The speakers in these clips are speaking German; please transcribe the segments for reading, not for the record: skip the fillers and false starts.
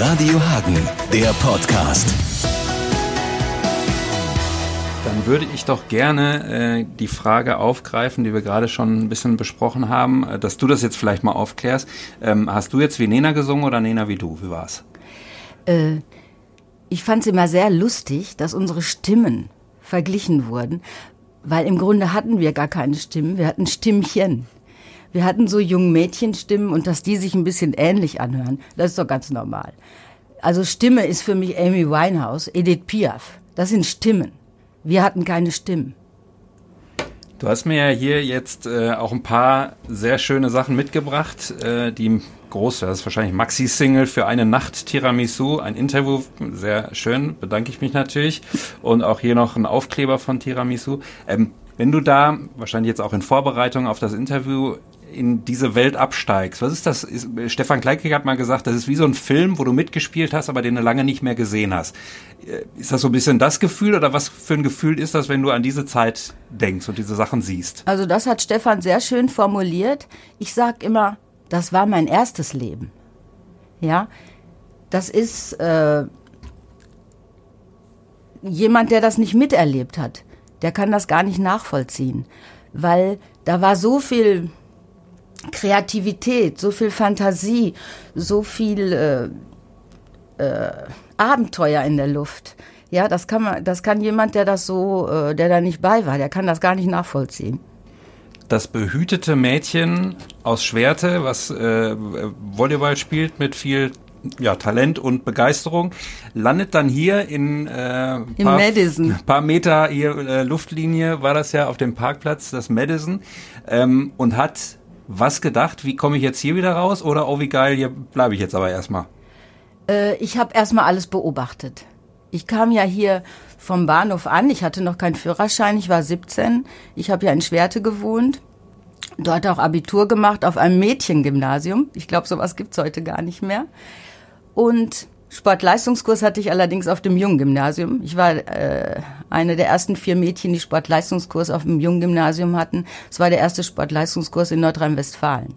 Radio Hagen, der Podcast. Dann würde ich doch gerne die Frage aufgreifen, die wir gerade schon ein bisschen besprochen haben, dass du das jetzt vielleicht mal aufklärst. Hast du jetzt wie Nena gesungen oder Nena wie du? Wie war's? Ich fand es immer sehr lustig, dass unsere Stimmen verglichen wurden, weil im Grunde hatten wir gar keine Stimmen, wir hatten Stimmchen. Wir hatten so junge Mädchenstimmen und dass die sich ein bisschen ähnlich anhören, das ist doch ganz normal. Also Stimme ist für mich Amy Winehouse, Edith Piaf, das sind Stimmen. Wir hatten keine Stimmen. Du hast mir ja hier jetzt auch ein paar sehr schöne Sachen mitgebracht, die groß, das ist wahrscheinlich Maxi-Single für eine Nacht, Tiramisu, ein Interview, sehr schön, bedanke ich mich natürlich. Und auch hier noch ein Aufkleber von Tiramisu. Wenn du da, wahrscheinlich jetzt auch in Vorbereitung auf das Interview, in diese Welt absteigst, was ist das? Stefan Kleink hat mal gesagt, das ist wie so ein Film, wo du mitgespielt hast, aber den du lange nicht mehr gesehen hast. Ist das so ein bisschen das Gefühl oder was für ein Gefühl ist das, wenn du an diese Zeit denkst und diese Sachen siehst? Also das hat Stefan sehr schön formuliert. Ich sag immer, das war mein erstes Leben. Ja, das ist jemand, der das nicht miterlebt hat, der kann das gar nicht nachvollziehen, weil da war so viel Kreativität, so viel Fantasie, so viel Abenteuer in der Luft. Ja, das kann jemand, der das so, der da nicht bei war, der kann das gar nicht nachvollziehen. Das behütete Mädchen aus Schwerte, was Volleyball spielt mit viel Talent und Begeisterung, landet dann hier in Madison. Ein paar Meter hier, Luftlinie war das ja auf dem Parkplatz, das Madison, und hat was gedacht, wie komme ich jetzt hier wieder raus oder oh wie geil, hier bleibe ich jetzt aber erstmal. Ich habe erstmal alles beobachtet. Ich kam ja hier vom Bahnhof an, ich hatte noch keinen Führerschein, ich war 17, ich habe ja in Schwerte gewohnt, dort auch Abitur gemacht auf einem Mädchengymnasium, ich glaube, sowas gibt es heute gar nicht mehr. Und Sportleistungskurs hatte ich allerdings auf dem Junggymnasium. Ich war eine der ersten 4 Mädchen, die Sportleistungskurs auf dem Junggymnasium hatten. Es war der erste Sportleistungskurs in Nordrhein-Westfalen.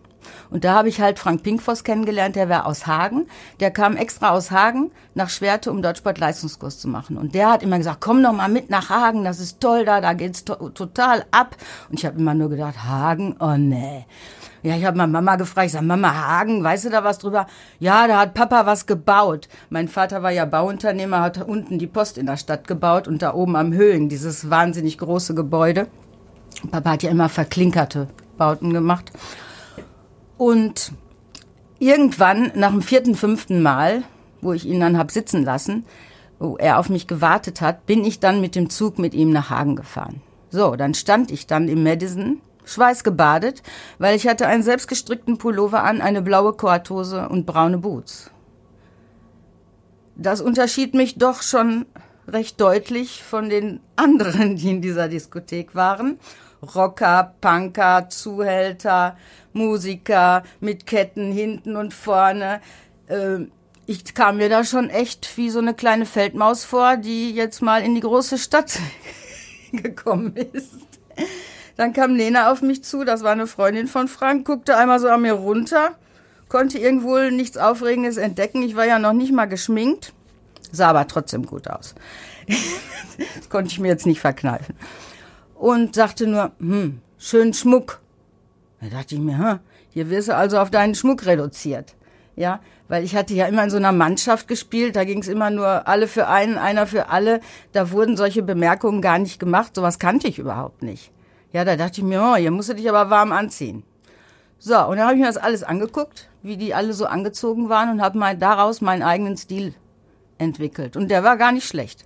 Und da habe ich halt Frank Pinkvoss kennengelernt, der war aus Hagen. Der kam extra aus Hagen nach Schwerte, um dort Sportleistungskurs zu machen. Und der hat immer gesagt, komm doch mal mit nach Hagen, das ist toll da geht's total ab. Und ich habe immer nur gedacht, Hagen, oh nee. Ja, ich habe mal Mama gefragt, ich sage, Mama, Hagen, weißt du da was drüber? Ja, da hat Papa was gebaut. Mein Vater war ja Bauunternehmer, hat unten die Post in der Stadt gebaut und da oben am Höhen dieses wahnsinnig große Gebäude. Papa hat ja immer verklinkerte Bauten gemacht. Und irgendwann, nach dem 4., 5. Mal, wo ich ihn dann habe sitzen lassen, wo er auf mich gewartet hat, bin ich dann mit dem Zug mit ihm nach Hagen gefahren. So, dann stand ich dann im Madison, schweißgebadet, weil ich hatte einen selbstgestrickten Pullover an, eine blaue Korthose und braune Boots. Das unterschied mich doch schon recht deutlich von den anderen, die in dieser Diskothek waren. Rocker, Punker, Zuhälter, Musiker mit Ketten hinten und vorne. Ich kam mir da schon echt wie so eine kleine Feldmaus vor, die jetzt mal in die große Stadt gekommen ist. Dann kam Lena auf mich zu, das war eine Freundin von Frank, guckte einmal so an mir runter, konnte irgendwo nichts Aufregendes entdecken. Ich war ja noch nicht mal geschminkt, sah aber trotzdem gut aus. Das konnte ich mir jetzt nicht verkneifen. Und sagte nur, schönen Schmuck. Da dachte ich mir, hier wirst du also auf deinen Schmuck reduziert. Ja, weil ich hatte ja immer in so einer Mannschaft gespielt, da ging es immer nur alle für einen, einer für alle. Da wurden solche Bemerkungen gar nicht gemacht, sowas kannte ich überhaupt nicht. Ja, da dachte ich mir, hier musst du dich aber warm anziehen. So, und dann habe ich mir das alles angeguckt, wie die alle so angezogen waren und habe daraus meinen eigenen Stil entwickelt. Und der war gar nicht schlecht.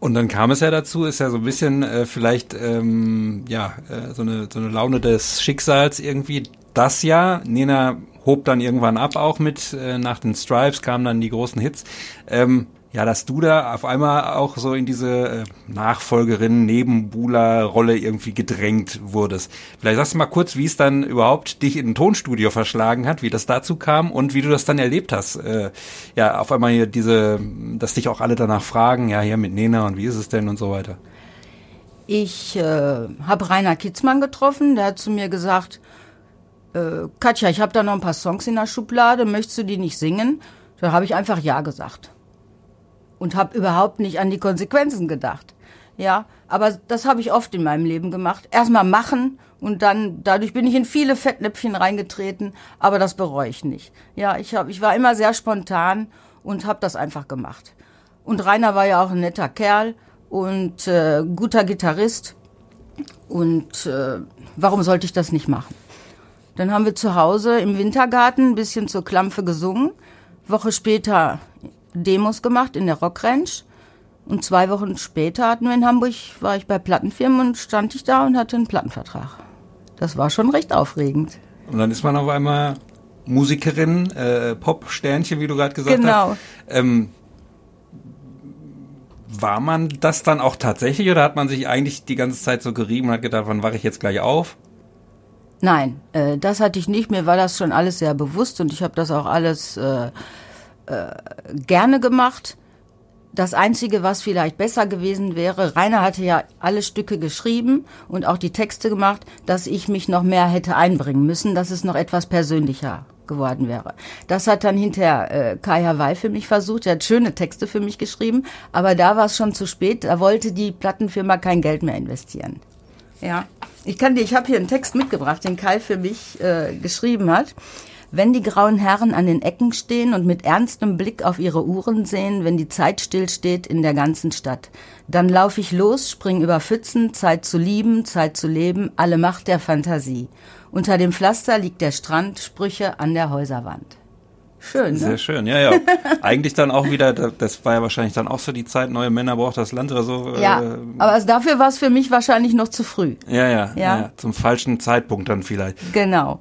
Und dann kam es ja dazu, ist ja so ein bisschen so eine Laune des Schicksals irgendwie. Das Jahr, Nena hob dann irgendwann ab auch mit, nach den Stripes kamen dann die großen Hits. Dass du da auf einmal auch so in diese Nachfolgerin, Nebenbuhler-Rolle irgendwie gedrängt wurdest. Vielleicht sagst du mal kurz, wie es dann überhaupt dich in ein Tonstudio verschlagen hat, wie das dazu kam und wie du das dann erlebt hast. Auf einmal hier dass dich auch alle danach fragen, ja, hier mit Nena und wie ist es denn und so weiter. Ich habe Rainer Kitzmann getroffen, der hat zu mir gesagt, Katja, ich habe da noch ein paar Songs in der Schublade, möchtest du die nicht singen? Da habe ich einfach Ja gesagt und habe überhaupt nicht an die Konsequenzen gedacht. Ja, aber das habe ich oft in meinem Leben gemacht. Erstmal machen und dann, dadurch bin ich in viele Fettnäpfchen reingetreten, aber das bereue ich nicht. Ja, ich war immer sehr spontan und habe das einfach gemacht. Und Rainer war ja auch ein netter Kerl und guter Gitarrist und warum sollte ich das nicht machen? Dann haben wir zu Hause im Wintergarten ein bisschen zur Klampfe gesungen, Woche später Demos gemacht in der Rock Ranch. Und 2 Wochen später hatten wir in Hamburg, war ich bei Plattenfirmen und stand ich da und hatte einen Plattenvertrag. Das war schon recht aufregend. Und dann ist man auf einmal Musikerin, Pop-Sternchen, wie du gerade gesagt hast. Genau. War man das dann auch tatsächlich oder hat man sich eigentlich die ganze Zeit so gerieben und hat gedacht, wann wache ich jetzt gleich auf? Nein, das hatte ich nicht. Mir war das schon alles sehr bewusst und ich habe das auch alles gerne gemacht. Das Einzige, was vielleicht besser gewesen wäre, Rainer hatte ja alle Stücke geschrieben und auch die Texte gemacht, dass ich mich noch mehr hätte einbringen müssen, dass es noch etwas persönlicher geworden wäre. Das hat dann hinterher Kai Hawaii für mich versucht, er hat schöne Texte für mich geschrieben, aber da war es schon zu spät, da wollte die Plattenfirma kein Geld mehr investieren. Ja, ich habe hier einen Text mitgebracht, den Kai für mich geschrieben hat. Wenn die grauen Herren an den Ecken stehen und mit ernstem Blick auf ihre Uhren sehen, wenn die Zeit stillsteht in der ganzen Stadt, dann lauf ich los, spring über Pfützen, Zeit zu lieben, Zeit zu leben, alle Macht der Fantasie. Unter dem Pflaster liegt der Strand, Sprüche an der Häuserwand. Schön, ne? Sehr schön, ja, ja. Eigentlich dann auch wieder, das war ja wahrscheinlich dann auch so die Zeit, neue Männer braucht das Land oder so. Ja, aber dafür war es für mich wahrscheinlich noch zu früh. Ja, zum falschen Zeitpunkt dann vielleicht. Genau.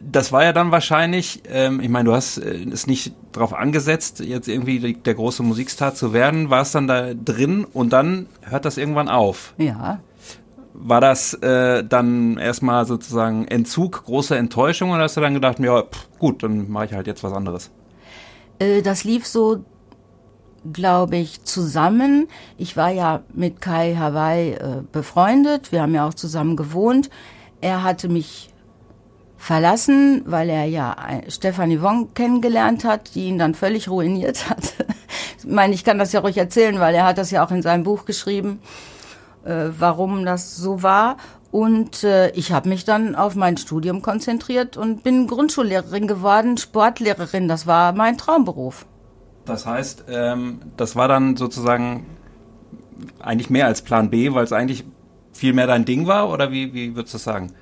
Das war ja dann wahrscheinlich, ich meine, du hast es nicht drauf angesetzt, jetzt irgendwie der große Musikstar zu werden, war es dann da drin und dann hört das irgendwann auf. Ja. War das dann erstmal sozusagen Entzug, große Enttäuschung oder hast du dann gedacht, ja gut, dann mache ich halt jetzt was anderes? Das lief so, glaube ich, zusammen. Ich war ja mit Kai Hawaii befreundet, wir haben ja auch zusammen gewohnt. Er hatte mich verlassen, weil er ja Stefanie Wong kennengelernt hat, die ihn dann völlig ruiniert hat. Ich meine, ich kann das ja ruhig erzählen, weil er hat das ja auch in seinem Buch geschrieben, warum das so war. Und ich habe mich dann auf mein Studium konzentriert und bin Grundschullehrerin geworden, Sportlehrerin. Das war mein Traumberuf. Das heißt, das war dann sozusagen eigentlich mehr als Plan B, weil es eigentlich viel mehr dein Ding war? Oder wie würdest du das sagen?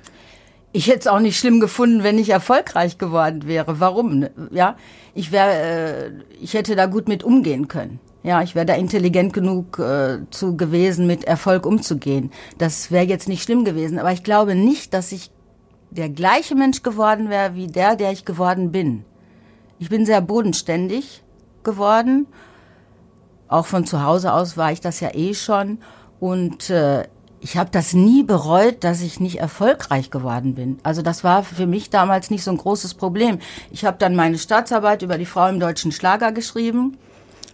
Ich hätte es auch nicht schlimm gefunden, wenn ich erfolgreich geworden wäre. Warum? Ja, ich hätte da gut mit umgehen können. Ja, ich wäre da intelligent genug zu gewesen, mit Erfolg umzugehen. Das wäre jetzt nicht schlimm gewesen. Aber ich glaube nicht, dass ich der gleiche Mensch geworden wäre wie der ich geworden bin. Ich bin sehr bodenständig geworden. Auch von zu Hause aus war ich das ja eh schon. Und ich habe das nie bereut, dass ich nicht erfolgreich geworden bin. Also das war für mich damals nicht so ein großes Problem. Ich habe dann meine Staatsarbeit über die Frau im deutschen Schlager geschrieben,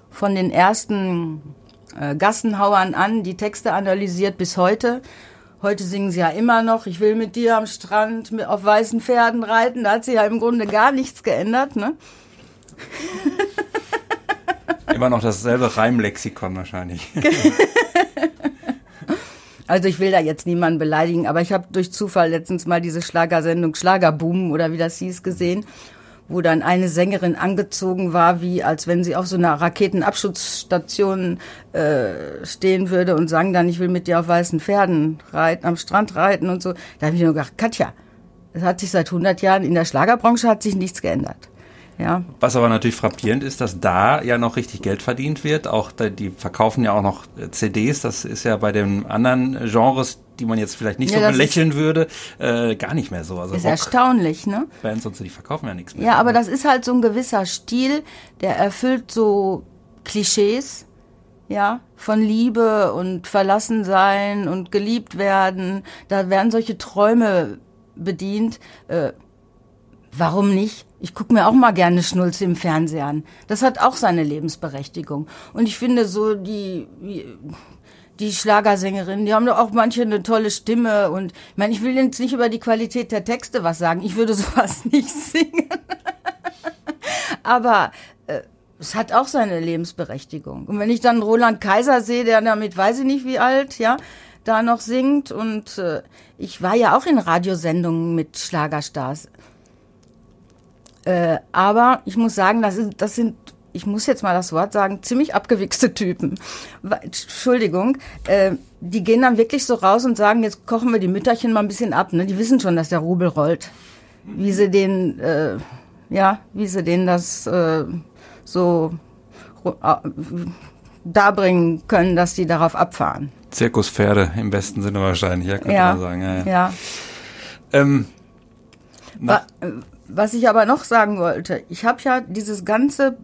von den ersten Gassenhauern an, die Texte analysiert bis heute. Heute singen sie ja immer noch, ich will mit dir am Strand auf weißen Pferden reiten. Da hat sie ja im Grunde gar nichts geändert, ne? Immer noch dasselbe Reimlexikon wahrscheinlich. Also ich will da jetzt niemanden beleidigen, aber ich habe durch Zufall letztens mal diese Schlagersendung Schlagerboom oder wie das hieß gesehen, wo dann eine Sängerin angezogen war, wie als wenn sie auf so einer Raketenabschutzstation stehen würde und sang dann, ich will mit dir auf weißen Pferden reiten, am Strand reiten und so. Da habe ich nur gedacht, Katja, das hat sich seit 100 Jahren in der Schlagerbranche hat sich nichts geändert. Ja. Was aber natürlich frappierend ist, dass da ja noch richtig Geld verdient wird. Auch die verkaufen ja auch noch CDs. Das ist ja bei den anderen Genres, die man jetzt vielleicht nicht so belächeln würde, gar nicht mehr so. Also ist Rock, erstaunlich, ne? Bands und so, die verkaufen ja nichts mehr. Ja, aber das ist halt so ein gewisser Stil, der erfüllt so Klischees, ja, von Liebe und Verlassensein und geliebt werden. Da werden solche Träume bedient. Warum nicht? Ich gucke mir auch mal gerne Schnulze im Fernseher an. Das hat auch seine Lebensberechtigung. Und ich finde so, die Schlagersängerinnen, die haben doch auch manche eine tolle Stimme. Und ich meine, ich will jetzt nicht über die Qualität der Texte was sagen. Ich würde sowas nicht singen. Aber Das hat auch seine Lebensberechtigung. Und wenn ich dann Roland Kaiser sehe, der damit weiß ich nicht wie alt, ja, da noch singt. Und ich war ja auch in Radiosendungen mit Schlagerstars. Aber ich muss sagen, das sind, ich muss jetzt mal das Wort sagen, ziemlich abgewichste Typen. Entschuldigung. Die gehen dann wirklich so raus und sagen, jetzt kochen wir die Mütterchen mal ein bisschen ab. Ne? Die wissen schon, dass der Rubel rollt. Wie sie den, das... so darbringen können, dass die darauf abfahren. Zirkuspferde im besten Sinne wahrscheinlich, ja, könnte man sagen. Ja. Was ich aber noch sagen wollte, ich habe ja dieses ganze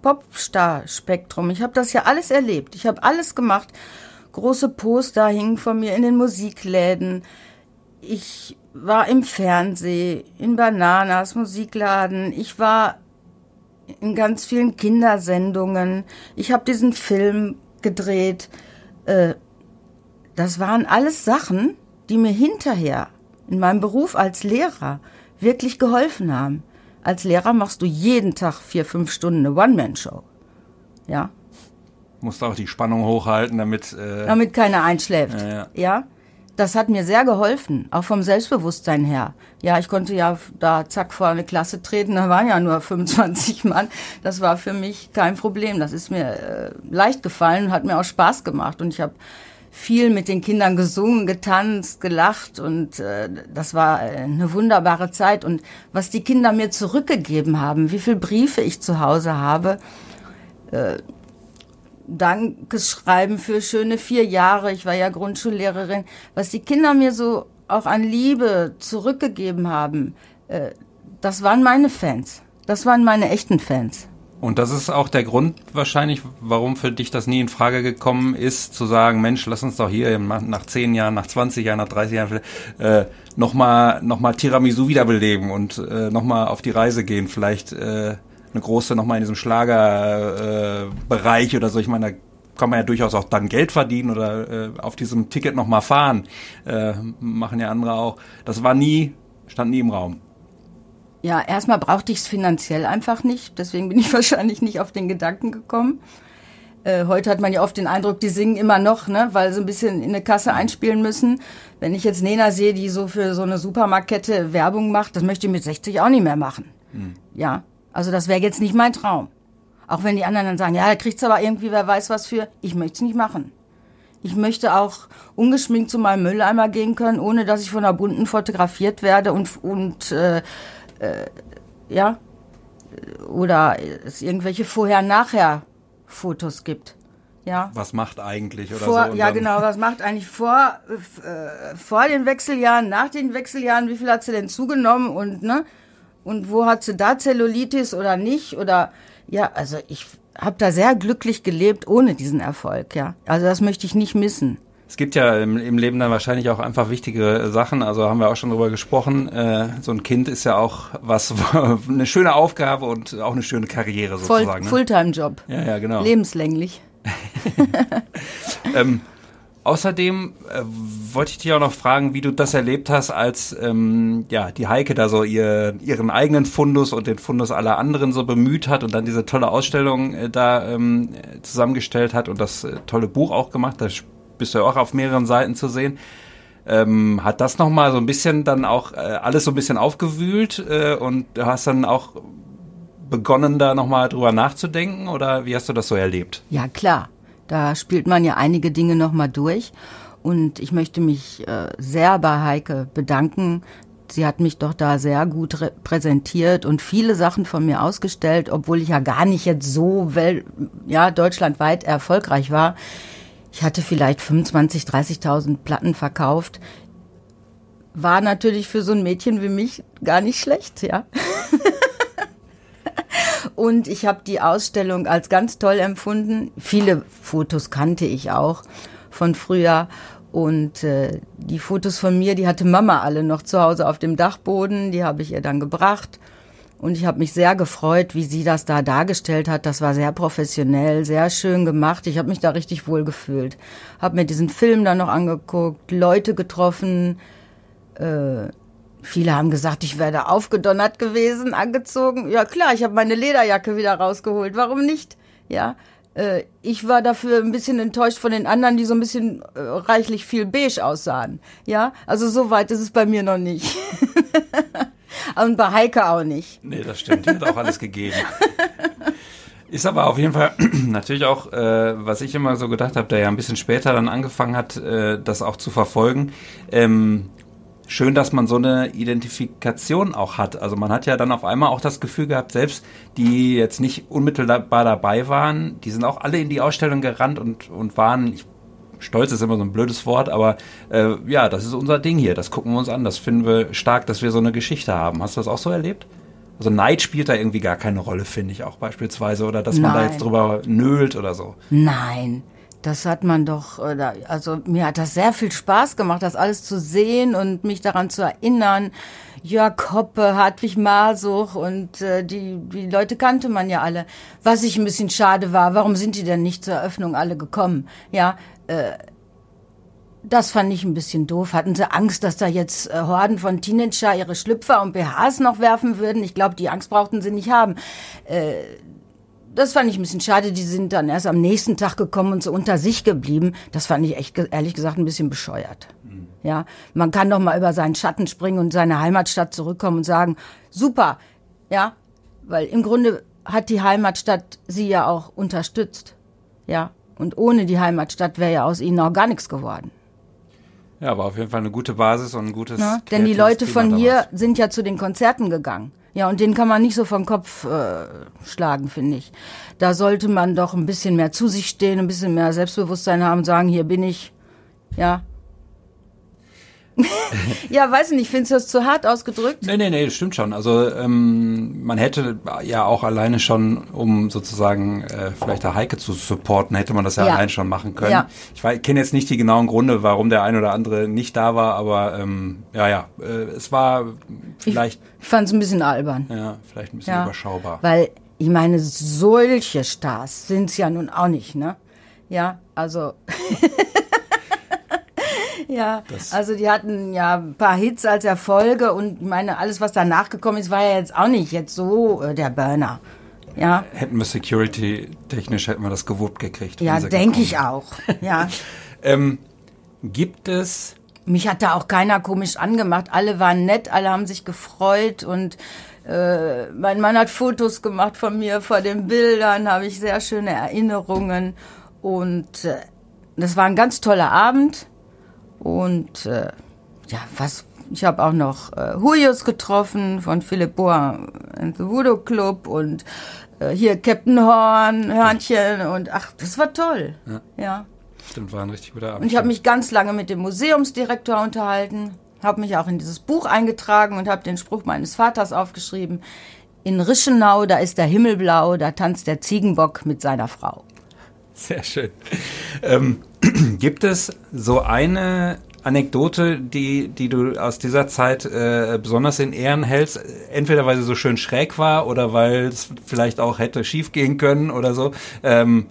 Popstar-Spektrum, ich habe das ja alles erlebt, ich habe alles gemacht. Große Poster hingen von mir in den Musikläden, ich war im Fernsehen, in Bananas, Musikladen, ich war in ganz vielen Kindersendungen. Ich habe diesen Film gedreht. Das waren alles Sachen, die mir hinterher in meinem Beruf als Lehrer wirklich geholfen haben. Als Lehrer machst du jeden Tag 4-5 Stunden eine One-Man-Show. Ja. Musst auch die Spannung hochhalten, damit keiner einschläft. Ja. Das hat mir sehr geholfen, auch vom Selbstbewusstsein her. Ja, ich konnte ja da zack vor eine Klasse treten, da waren ja nur 25 Mann. Das war für mich kein Problem. Das ist mir leicht gefallen und hat mir auch Spaß gemacht. Und ich habe viel mit den Kindern gesungen, getanzt, gelacht und das war eine wunderbare Zeit. Und was die Kinder mir zurückgegeben haben, wie viele Briefe ich zu Hause habe, Dankeschreiben für schöne 4 Jahre. Ich war ja Grundschullehrerin. Was die Kinder mir so auch an Liebe zurückgegeben haben, das waren meine Fans. Das waren meine echten Fans. Und das ist auch der Grund wahrscheinlich, warum für dich das nie in Frage gekommen ist, zu sagen, Mensch, lass uns doch hier nach 10 Jahren, nach 20 Jahren, nach 30 Jahren nochmal Tiramisu wiederbeleben und nochmal auf die Reise gehen. Vielleicht... eine große nochmal in diesem Schlagerbereich oder so. Ich meine, da kann man ja durchaus auch dann Geld verdienen oder auf diesem Ticket nochmal fahren. Machen ja andere auch. Das war nie, stand nie im Raum. Ja, erstmal brauchte ich es finanziell einfach nicht. Deswegen bin ich wahrscheinlich nicht auf den Gedanken gekommen. Heute hat man ja oft den Eindruck, die singen immer noch, ne, weil sie ein bisschen in eine Kasse einspielen müssen. Wenn ich jetzt Nena sehe, die so für so eine Supermarktkette Werbung macht, das möchte ich mit 60 auch nicht mehr machen. Hm. Ja. Also das wäre jetzt nicht mein Traum. Auch wenn die anderen dann sagen, ja, da kriegt's aber irgendwie, wer weiß was für. Ich möchte es nicht machen. Ich möchte auch ungeschminkt zu meinem Mülleimer gehen können, ohne dass ich von einer Bunten fotografiert werde und oder es irgendwelche Vorher-Nachher-Fotos gibt. Ja. Was macht eigentlich oder vor, so? Ja, genau, was macht eigentlich vor den Wechseljahren, nach den Wechseljahren, wie viel hat sie denn zugenommen und, ne? Und wo hat sie da Zellulitis oder nicht? Oder ja, also ich habe da sehr glücklich gelebt ohne diesen Erfolg, ja. Also das möchte ich nicht missen. Es gibt ja im Leben dann wahrscheinlich auch einfach wichtige Sachen, also haben wir auch schon drüber gesprochen. So ein Kind ist ja auch was, eine schöne Aufgabe und auch eine schöne Karriere sozusagen. Fulltime-Job. Ja, genau. Lebenslänglich. Außerdem wollte ich dich auch noch fragen, wie du das erlebt hast, als die Heike da so ihren eigenen Fundus und den Fundus aller anderen so bemüht hat und dann diese tolle Ausstellung zusammengestellt hat und das tolle Buch auch gemacht. Da bist du ja auch auf mehreren Seiten zu sehen. Hat das nochmal so ein bisschen dann auch alles so ein bisschen aufgewühlt und du hast dann auch begonnen, da nochmal drüber nachzudenken oder wie hast du das so erlebt? Ja, klar. Da spielt man ja einige Dinge nochmal durch und ich möchte mich sehr bei Heike bedanken. Sie hat mich doch da sehr gut repräsentiert und viele Sachen von mir ausgestellt, obwohl ich ja gar nicht jetzt so deutschlandweit erfolgreich war. Ich hatte vielleicht 25.000, 30.000 Platten verkauft. War natürlich für so ein Mädchen wie mich gar nicht schlecht, ja. Und ich habe die Ausstellung als ganz toll empfunden. Viele Fotos kannte ich auch von früher. Und die Fotos von mir, die hatte Mama alle noch zu Hause auf dem Dachboden. Die habe ich ihr dann gebracht. Und ich habe mich sehr gefreut, wie sie das da dargestellt hat. Das war sehr professionell, sehr schön gemacht. Ich habe mich da richtig wohl gefühlt. Habe mir diesen Film dann noch angeguckt, Leute getroffen, Viele haben gesagt, ich wäre da aufgedonnert gewesen, angezogen. Ja klar, ich habe meine Lederjacke wieder rausgeholt. Warum nicht? Ja, ich war dafür ein bisschen enttäuscht von den anderen, die so ein bisschen reichlich viel beige aussahen. Ja, also so weit ist es bei mir noch nicht. Und bei Heike auch nicht. Nee, das stimmt. Die hat auch alles gegeben. Ist aber auf jeden Fall natürlich auch, was ich immer so gedacht habe, der ja ein bisschen später dann angefangen hat, das auch zu verfolgen. Schön, dass man so eine Identifikation auch hat. Also man hat ja dann auf einmal auch das Gefühl gehabt, selbst die jetzt nicht unmittelbar dabei waren, die sind auch alle in die Ausstellung gerannt und waren, stolz ist immer so ein blödes Wort, aber ja, das ist unser Ding hier, das gucken wir uns an, das finden wir stark, dass wir so eine Geschichte haben. Hast du das auch so erlebt? Also Neid spielt da irgendwie gar keine Rolle, finde ich auch beispielsweise. Oder dass man da jetzt drüber nölt oder so. Nein, das hat man doch, also mir hat das sehr viel Spaß gemacht, das alles zu sehen und mich daran zu erinnern. Jörg Hoppe, Hartwig Masuch und die Leute kannte man ja alle. Was ich ein bisschen schade war, warum sind die denn nicht zur Eröffnung alle gekommen? Ja, das fand ich ein bisschen doof. Hatten sie Angst, dass da jetzt Horden von Teenager ihre Schlüpfer und BHs noch werfen würden? Ich glaube, die Angst brauchten sie nicht haben. Das fand ich ein bisschen schade. Die sind dann erst am nächsten Tag gekommen und so unter sich geblieben. Das fand ich echt, ehrlich gesagt, ein bisschen bescheuert. Mhm. Ja, man kann doch mal über seinen Schatten springen und seine Heimatstadt zurückkommen und sagen, super, ja, weil im Grunde hat die Heimatstadt sie ja auch unterstützt, ja. Und ohne die Heimatstadt wäre ja aus ihnen auch gar nichts geworden. Ja, aber auf jeden Fall eine gute Basis und ein gutes Klima. Denn die Leute von hier sind ja zu den Konzerten gegangen. Ja, und denen kann man nicht so vom Kopf schlagen, finde ich. Da sollte man doch ein bisschen mehr zu sich stehen, ein bisschen mehr Selbstbewusstsein haben, sagen, hier bin ich, ja. Ja, weiß nicht, findest du das zu hart ausgedrückt? Nee, das stimmt schon. Also man hätte ja auch alleine schon, um sozusagen vielleicht der Heike zu supporten, hätte man das ja allein schon machen können. Ja. Ich kenne jetzt nicht die genauen Gründe, warum der ein oder andere nicht da war, aber es war vielleicht... Ich fand es ein bisschen albern. Ja, vielleicht ein bisschen überschaubar. Weil, ich meine, solche Stars sind es ja nun auch nicht, ne? Ja, also... Ja, also die hatten ja ein paar Hits als Erfolge und ich meine, alles, was danach gekommen ist, war ja jetzt auch nicht jetzt so der Burner. Ja. Hätten wir security-technisch, hätten wir das gewuppt gekriegt. Ja, denke ich auch. Ja. Gibt es... Mich hat da auch keiner komisch angemacht. Alle waren nett, alle haben sich gefreut und mein Mann hat Fotos gemacht von mir, vor den Bildern habe ich sehr schöne Erinnerungen und das war ein ganz toller Abend. Und ich habe auch noch Julius getroffen von Philipp Bohr im Voodoo Club und hier Captain Horn, Hörnchen und ach, das war toll. Ja. Stimmt, war ein richtig guter Abend. Und ich habe mich ganz lange mit dem Museumsdirektor unterhalten, habe mich auch in dieses Buch eingetragen und habe den Spruch meines Vaters aufgeschrieben. In Rischenau, da ist der Himmel blau, da tanzt der Ziegenbock mit seiner Frau. Sehr schön. Gibt es so eine Anekdote, die du aus dieser Zeit besonders in Ehren hältst? Entweder weil sie so schön schräg war oder weil es vielleicht auch hätte schief gehen können oder so. Weil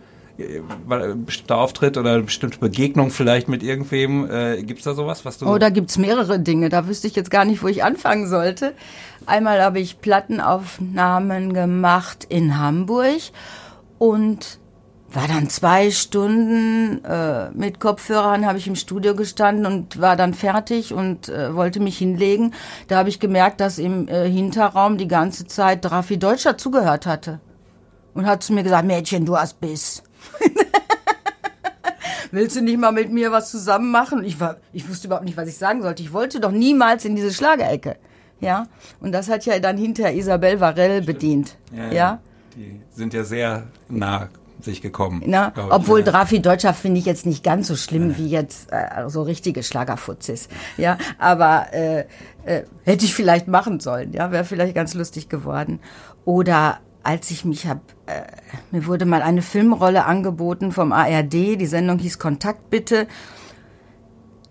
ein bestimmter Auftritt oder eine bestimmte Begegnung vielleicht mit irgendwem. Gibt es da sowas, was du... Oh, da gibt es mehrere Dinge. Da wüsste ich jetzt gar nicht, wo ich anfangen sollte. Einmal habe ich Plattenaufnahmen gemacht in Hamburg und... War dann 2 Stunden mit Kopfhörern, habe ich im Studio gestanden und war dann fertig und wollte mich hinlegen. Da habe ich gemerkt, dass im Hinterraum die ganze Zeit Drafi Deutscher zugehört hatte. Und hat zu mir gesagt, Mädchen, du hast Biss. Willst du nicht mal mit mir was zusammen machen? Ich wusste überhaupt nicht, was ich sagen sollte. Ich wollte doch niemals in diese Schlagerecke. Ja? Und das hat ja dann hinterher Isabel Varell bedient. Ja? Die sind ja sehr nah sich gekommen. Na, obwohl Drafi Deutscher finde ich jetzt nicht ganz so schlimm wie jetzt so richtige Schlagerfutzis. Ja, aber hätte ich vielleicht machen sollen. Ja, wäre vielleicht ganz lustig geworden. Oder als ich mich mir wurde mal eine Filmrolle angeboten vom ARD. Die Sendung hieß Kontakt, bitte.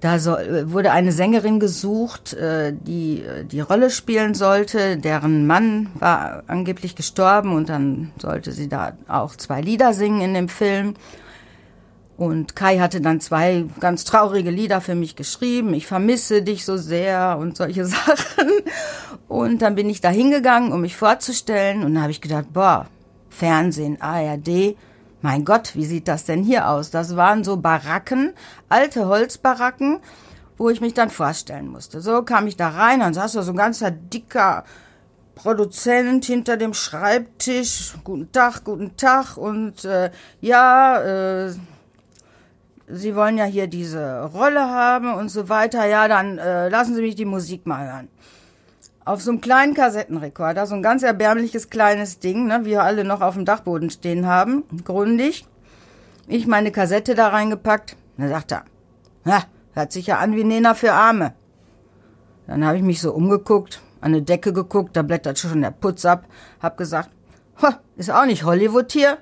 Da wurde eine Sängerin gesucht, die die Rolle spielen sollte. Deren Mann war angeblich gestorben und dann sollte sie da auch 2 Lieder singen in dem Film. Und Kai hatte dann 2 ganz traurige Lieder für mich geschrieben. Ich vermisse dich so sehr und solche Sachen. Und dann bin ich da hingegangen, um mich vorzustellen. Und da habe ich gedacht, boah, Fernsehen, ARD, mein Gott, wie sieht das denn hier aus? Das waren so Baracken, alte Holzbaracken, wo ich mich dann vorstellen musste. So kam ich da rein, dann saß da so ein ganzer dicker Produzent hinter dem Schreibtisch. Guten Tag und Sie wollen ja hier diese Rolle haben und so weiter. Ja, dann lassen Sie mich die Musik mal hören. Auf so einem kleinen Kassettenrekorder, so ein ganz erbärmliches kleines Ding, ne, wie wir alle noch auf dem Dachboden stehen haben, grundig. Ich meine Kassette da reingepackt. Dann sagt er, ja, hört sich ja an wie Nena für Arme. Dann habe ich mich so umgeguckt, an eine Decke geguckt, da blättert schon der Putz ab. Hab gesagt, ist auch nicht Hollywood hier?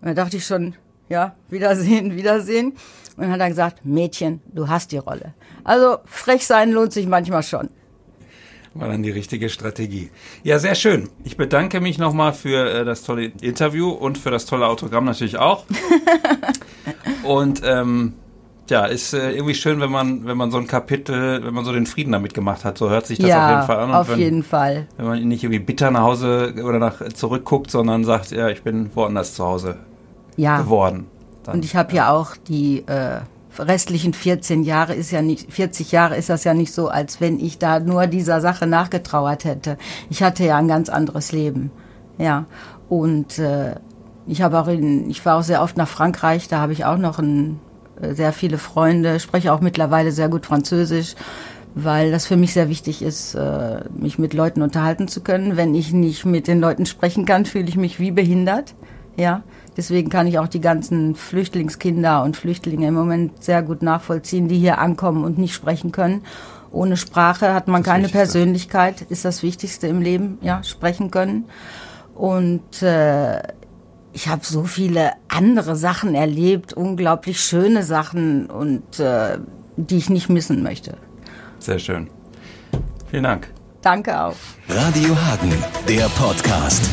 Und da dachte ich schon, ja, Wiedersehen. Und dann hat er gesagt, Mädchen, du hast die Rolle. Also frech sein lohnt sich manchmal schon. War dann die richtige Strategie. Ja, sehr schön. Ich bedanke mich nochmal für das tolle Interview und für das tolle Autogramm natürlich auch. Und ja, ist irgendwie schön, wenn man so ein Kapitel, wenn man so den Frieden damit gemacht hat. So hört sich das ja, auf jeden Fall an. Und auf jeden Fall. Wenn man nicht irgendwie bitter nach Hause oder zurückguckt, sondern sagt, ja, ich bin woanders zu Hause. Ja. Geworden. Dann, und ich habe ja auch die restlichen 40 Jahre ist das ja nicht so, als wenn ich da nur dieser Sache nachgetrauert hätte. Ich hatte ja ein ganz anderes Leben. Ja. Und ich war auch sehr oft nach Frankreich, da habe ich auch noch sehr viele Freunde, spreche auch mittlerweile sehr gut Französisch, weil das für mich sehr wichtig ist, mich mit Leuten unterhalten zu können. Wenn ich nicht mit den Leuten sprechen kann, fühle ich mich wie behindert. Ja, deswegen kann ich auch die ganzen Flüchtlingskinder und Flüchtlinge im Moment sehr gut nachvollziehen, die hier ankommen und nicht sprechen können. Ohne Sprache hat man keine Persönlichkeit, ist das Wichtigste im Leben, ja, sprechen können. Und ich habe so viele andere Sachen erlebt, unglaublich schöne Sachen, und die ich nicht missen möchte. Sehr schön. Vielen Dank. Danke auch. Radio Hagen, der Podcast.